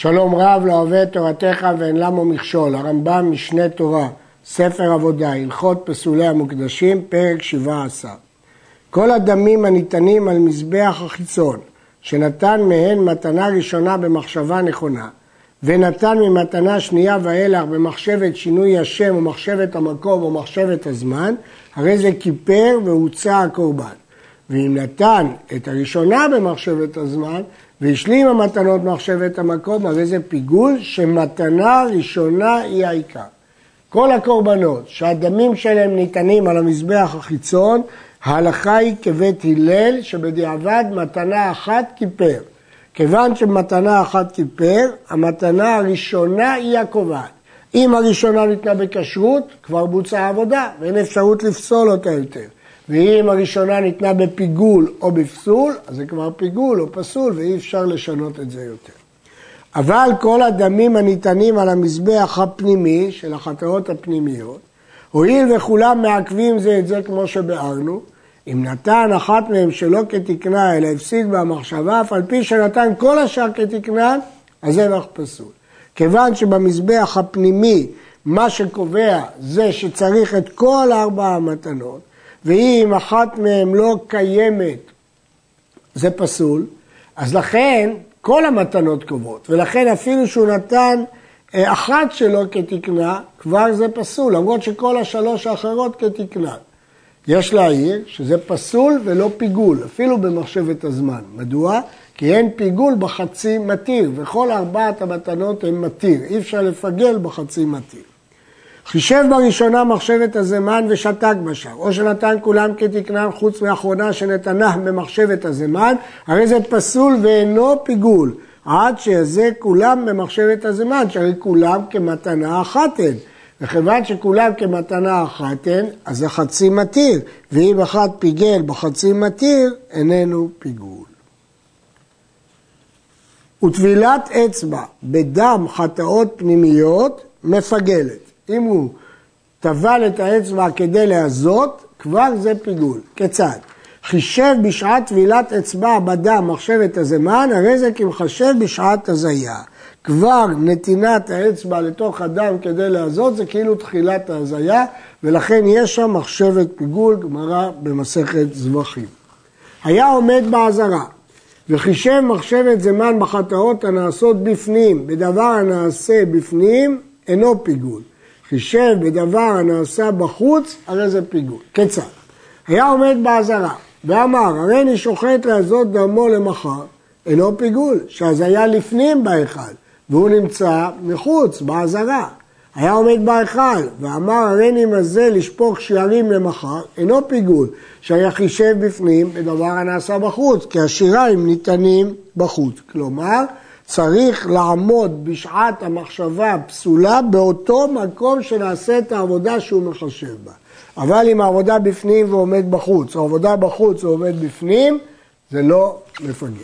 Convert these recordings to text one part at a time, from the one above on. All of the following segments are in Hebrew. שלום רב לא אוהב את תורתך ואין למו מכשול. הרמב"ם משנה תורה, ספר עבודה, הלכות פסולי המוקדשים, פרק 17. כל הדמים הניתנים על מזבח החיצון, שנתן מהן מתנה ראשונה במחשבה נכונה, ונתן ממתנה שנייה ואילך במחשבת שינוי השם או מחשבת המקום או מחשבת הזמן, הרי זה כיפר והוצא הקורבן. ואם נתן את הראשונה במחשבת הזמן, והשלים המתנות מחשבת המקום, הרי זה פיגול שמתנה ראשונה היא העיקר. כל הקורבנות שהדמים שלהם ניתנים על המזבח החיצון, ההלכה היא כבית הלל שבדיעבד מתנה אחת כיפר. כיוון שמתנה אחת כיפר, המתנה הראשונה היא הקובעת. אם הראשונה ניתנה בכשרות, כבר בוצעה עבודה, ואין אפשרות לפסול אותה יותר. ואם הראשונה ניתנה בפיגול או בפסול, אז זה כבר פיגול או פסול, ואי אפשר לשנות את זה יותר. אבל כל הדמים הניתנים על המזבח הפנימי, של החטאות הפנימיות, הואיל וכולם מעכבים זה את זה כמו שבארנו, אם נתן אחת מהם שלא כתקנה, אלא הפסיד במחשבה, אף על פי שנתן כל השאר כתקנה, אז זה זבח פסול. כיוון שבמזבח הפנימי, מה שקובע זה שצריך את כל ארבע המתנות, ואם אחת מהם לא קיימת, זה פסול, אז לכן כל המתנות קובעות, ולכן אפילו שהוא נתן אחת שלא כתקנה, כבר זה פסול, למרות שכל השלוש האחרות כתקנה. יש להעיר שזה פסול ולא פיגול, אפילו במחשבת הזמן. מדוע? כי אין פיגול בחצי מתיר, וכל ארבעת המתנות הן מתיר, אי אפשר לפגל בחצי מתיר. חישב בראשונה מחשבת הזמן ושתק בשאר, או שנתן כולם כתקנם חוץ מאחרונה שנתנה במחשבת הזמן, הרי זה פסול ואינו פיגול, עד שזה כולם במחשבת הזמן, שהרי כולם כמתנה אחת הן. וכיוון שכולם כמתנה אחת הן, אז החצי מתיר, ואם אחד פיגל בחצי מתיר, איננו פיגול. וטבילת אצבע בדם חטאות פנימיות מפגלת. אם הוא טבל את האצבע כדי להזות, כבר זה פיגול. כיצד? חישב בשעת טבילת אצבע בדם מחשבת הזמן, הרי זה כמחשב בשעת הזיה. כבר נתינת האצבע לתוך הדם כדי להזות, זה כאילו תחילת ההזיה, ולכן יש שם מחשבת פיגול, גמרא במסכת זבחים. היה עומד בעזרה, וחישב מחשבת זמן בחטאות הנעשות בפנים, בדבר הנעשה בפנים, אינו פיגול. חישב בדבר הנעשה בחוץ, הרי זה פיגול. כיצד? היה עומד בעזרה ואמר, הרי אני שוחט להזות דמו למחר, אינו פיגול, שאז היה לפנים בהיכל, והוא נמצא מחוץ, בעזרה. היה עומד בהיכל ואמר, הרי אני מזה לשפוך שירים למחר, אינו פיגול, שהיה חישב בפנים בדבר הנעשה בחוץ, כי השיריים ניתנים בחוץ. כלומר, צריך לעמוד בשעת המחשבה הפסולה באותו מקום שנעשה את העבודה שהוא מחשב בה. אבל אם העבודה בפנים ועומד בחוץ, או עבודה בחוץ ועומד בפנים, זה לא מפגל.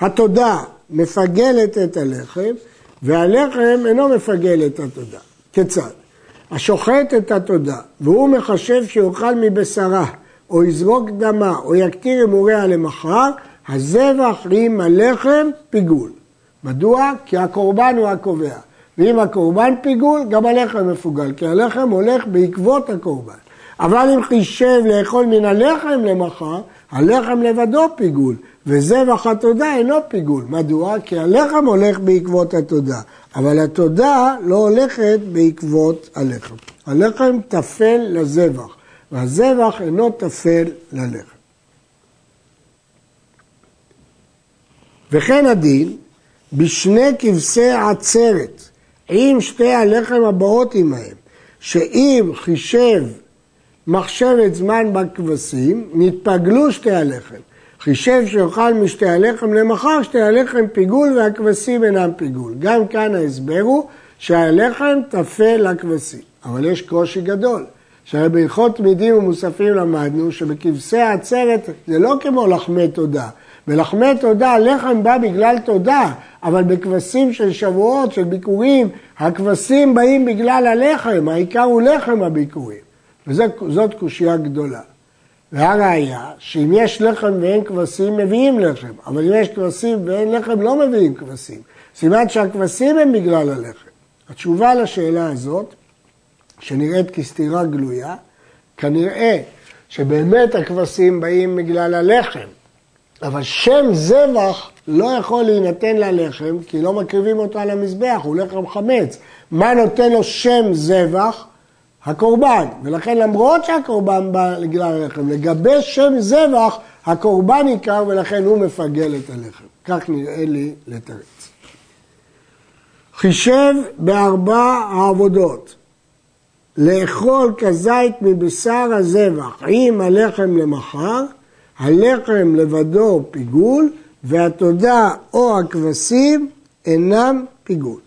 התודה מפגלת את הלחם, והלחם אינו מפגל את התודה. כיצד? השוחט את התודה, והוא מחשב שיוכל מבשרה, או יזרוק דמה, או יקטיר אמוריה למחר, הזבח עם הלחם פיגול. מדוע? כי הקורבן הוא הקובע. ואם הקורבן פיגול, גם הלחם מפוגל, כי הלחם הולך בעקבות הקורבן. אבל אם חישב לאכול מן הלחם למחר, הלחם לבדו פיגול, וזבח התודה אינו פיגול. מדוע? כי הלחם הולך בעקבות התודה, אבל התודה לא הולכת בעקבות הלחם. הלחם תפל לזבח, והזבח אינו תפל ללחם. וכן הדין, בשני כבשי עצרת, עם שתי הלחם הבאות עמהם, שאם חישב מחשבת זמן בכבשים, נתפגלו שתי הלחם. חישב שיוכל משתי הלחם למחר, שתי הלחם פיגול והכבשים אינם פיגול. גם כאן ההסבר הוא שהלחם תפל לכבשים. אבל יש קושי גדול, שהרי בהלכות מידים ומוספים למדנו שבכבשי העצרת זה לא כמו לחמי תודה, ולחמי תודה, לחם בא בגלל תודה, אבל בכבשים של שבועות, של ביקורים, הכבשים באים בגלל הלחם, העיקר הוא לחם הביקורים. וזאת קושיה גדולה. והראיה, שאם יש לחם ואין כבשים, מביאים לחם, אבל אם יש כבשים ואין לחם, לא מביאים כבשים. סימן שהכבשים הם בגלל הלחם. התשובה לשאלה הזאת, שנראית כסתירה גלויה, כנראה שבאמת הכבשים באים בגלל הלחם, אבל שם זבח לא יכול להינתן ללחם, כי לא מקריבים אותו על המזבח, הוא לחם חמץ. מה נותן לו שם זבח? הקורבן. ולכן למרות שהקורבן בא בגלל הלחם, לגבי שם זבח, הקורבן עיקר ולכן הוא מפגל את הלחם. כך נראה לי לתרץ. חישב בארבע העבודות. לאכול כזית מבשר הזבח עם הלחם למחר, הלחם לבדו פיגול, והתודה או הכבשים אינם פיגול.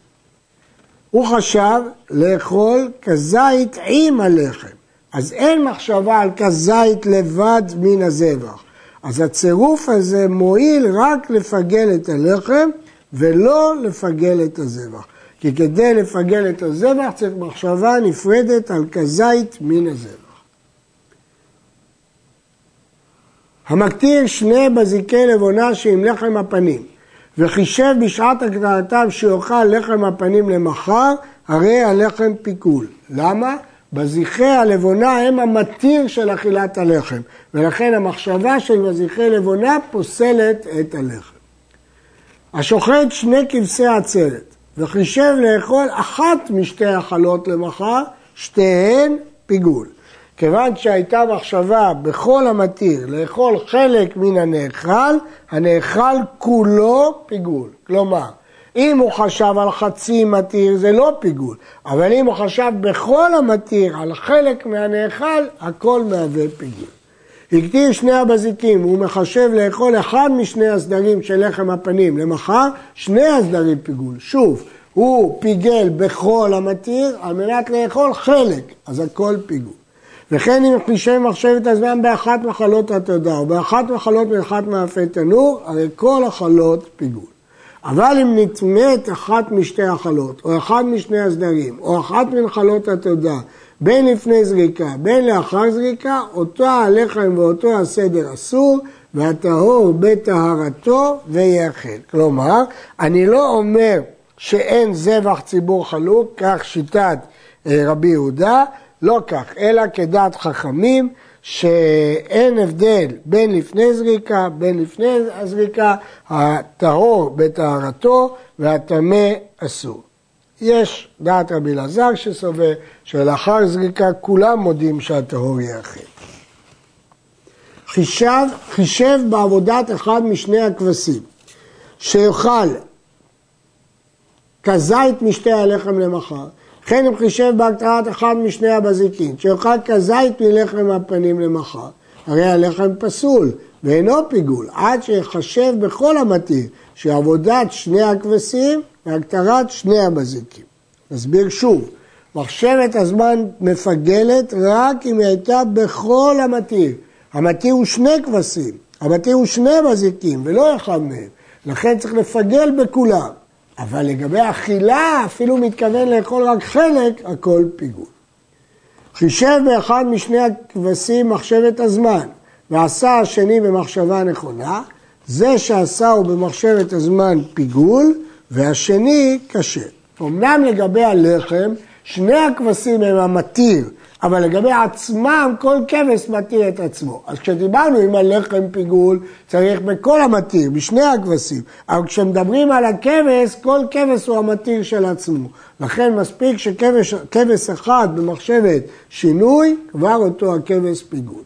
הוא חשב לאכול כזית עם הלחם, אז אין מחשבה על כזית לבד מן הזבח. אז הצירוף הזה מועיל רק לפגל את הלחם ולא לפגל את הזבח. כי כדי לפגל את הזבח צריך מחשבה נפרדת על כזית מן הזבח. המקטיר שני בזיקי לבונה שעם לחם הפנים, וחישב בשעת הקטעתם שיוכל לחם הפנים למחר, הרי הלחם פיקול. למה? בזיכי הלבונה הם המתיר של אכילת הלחם, ולכן המחשבה של בזיכי לבונה פוסלת את הלחם. השוחט שני כבשי עצרת, וחישב לאכול אחת משתי החלות למחר, שתיהן פיגול. כיוון שהייתה מחשבה בכל המתיר לאכול חלק מן הנאכל, הנאכל כולו פיגול. כלומר, אם הוא חשב על חצי מתיר זה לא פיגול, אבל אם הוא חשב בכל המתיר על חלק מהנאכל, הכל מהווה פיגול. הקטיר שני הבזיקים, הוא מחשב לאכול אחד משני הסדרים של לחם הפנים למחר, שני הסדרים פיגול. שוב, הוא פיגל בכל המתיר על מנת לאכול חלק, אז הכל פיגול. וכן אם חישב מחשב את הזמן באחת מחלות התודה, או באחת מחלות מלחת מאפי תנור, הרי כל החלות פיגול. אבל אם נטמאת אחת משתי החלות, או אחד משני הסדרים, או אחת מנחלות התודה, בין לפני זריקה, בין לאחר זריקה, אותו הלחם ואותו הסדר אסור, והטהור בטהרתו ויאכל. כלומר, אני לא אומר שאין זבח ציבור חלוק, כך שיטת רבי יהודה, לא כך, אלא כדעת חכמים שאין הבדל בין לפני זריקה, בין לפני הזריקה, הטהור בטהרתו והטמא אסור. יש דעת רבי אלעזר שסובר שלאחר זריקה כולם מודים שהטהור יאכל. חישב בעבודת אחד משני הכבשים שיוכל כזית משתי הלחם למחר. כן אם חישב בהקטעת אחד משני הבזיקין, שיוכל כזית מלחם הפנים למחר, הרי הלחם פסול ואינו פיגול, עד שיחשב בכל המתיר שעבודת שני הכבשים והקטרת שני הבזיקים. נסביר שוב, מחשבת הזמן מפגלת רק אם היא הייתה בכל המתיר. המתיר הוא שני כבשים, המתיר הוא שני בזיקים ולא אחד מהם, לכן צריך לפגל בכולם. אבל לגבי אכילה, אפילו מתכוון לאכול רק חלק, הכל פיגול. חישב באחד משני הכבשים מחשבת הזמן, ועשה השני במחשבה נכונה, זה שעשה הוא במחשבת הזמן פיגול, והשני קשה. אמנם לגבי הלחם, שני הכבשים הם המתיר, אבל לגבי עצמם, כל כבש מתיר את עצמו. אז כשדיברנו עם הלחם פיגול, צריך בכל המתיר, בשני הכבשים. אבל כשמדברים על הכבש, כל כבש הוא המתיר של עצמו. לכן מספיק שכבש אחד במחשבת שינוי, כבר אותו הכבש פיגול.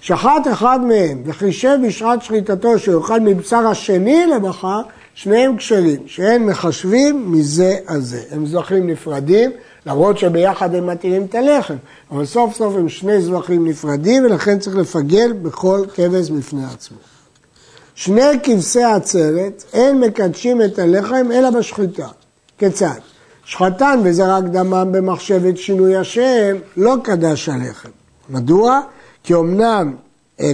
שחט אחד מהם וחישב בשעת שחיטתו שיוכל מבשר השני למחר, שניהם כשרים, שהם מחשבים מזה על זה. הם זבחים נפרדים, למרות שביחד הם מתירים את הלחם, אבל סוף סוף הם שני זבחים נפרדים, ולכן צריך לפגל בכל כבש בפני עצמו. שני כבשי עצרת אין מקדשים את הלחם אלא בשחיטה. כיצד? שחטן וזרק דמם במחשבת שינוי השם, לא קדש הלחם. מדוע? כי אמנם,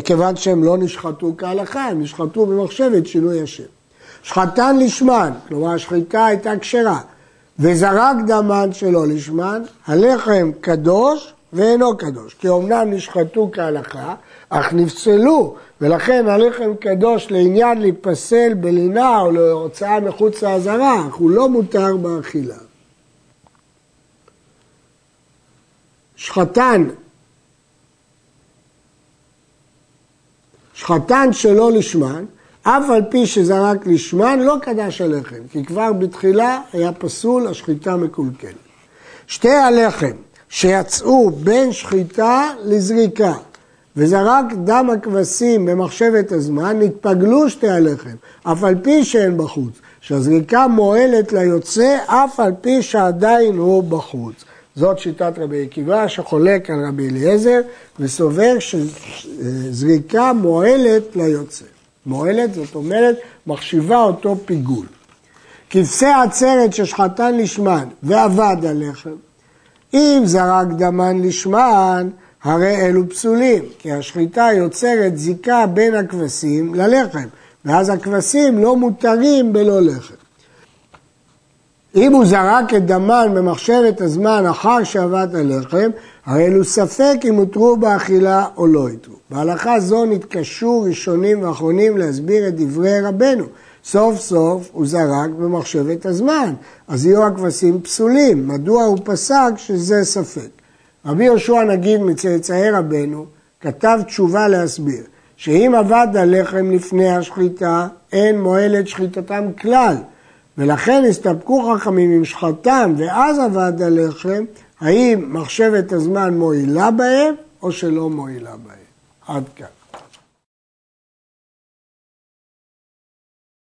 כיוון שהם לא נשחטו כהלכה, הם נשחטו במחשבת שינוי השם. שחטן לשמן, כלומר השחיטה הייתה כשרה, וזרק דמן שלא לשמן, הלחם קדוש ואינו קדוש, כי אומנם נשחטו כהלכה, אך נפסלו, ולכן הלחם קדוש לעניין להיפסל בלינה או להוצאה מחוץ לעזרה, אך הוא לא מותר באכילה. שחטן שלא לשמן, אף על פי שזרק לשמן, לא קדש הלחם, כי כבר בתחילה היה פסול, השחיטה מקולקלת. שתי הלחם שיצאו בין שחיטה לזריקה, וזרק דם הכבשים במחשבת הזמן, נתפגלו שתי הלחם, אף על פי שאין בחוץ, שהזריקה מועלת ליוצא, אף על פי שעדיין הוא בחוץ. זאת שיטת רבי עקיבא שחולק על רבי אליעזר, וסובר שזריקה מועלת ליוצא. מועלת, זאת אומרת, מחשיבה אותו פיגול. כבשי עצרת ששחטן לשמן ועבד הלחם, אם זרק דמן לשמן, הרי אלו פסולים, כי השחיטה יוצרת זיקה בין הכבשים ללחם, ואז הכבשים לא מותרים בלא לחם. אם הוא זרק את דמן במחשבת הזמן אחר שעבד הלחם, הרי אלו ספק אם הותרו באכילה או לא הותרו. בהלכה זו נתקשו ראשונים ואחרונים להסביר את דברי רבנו. סוף סוף הוא זרק במחשבת הזמן, אז יהיו הכבשים פסולים. מדוע הוא פסק שזה ספק? רבי יהושע הנגיד מצאצאי רבנו כתב תשובה להסביר, שאם עבד הלחם לפני השחיטה, אין מועלת שחיטתם כלל, ולכן הסתפקו חכמים עם שחטם ואז עבד הלחם, האם מחשבת הזמן מועילה בהם או שלא מועילה בהם. עד כאן.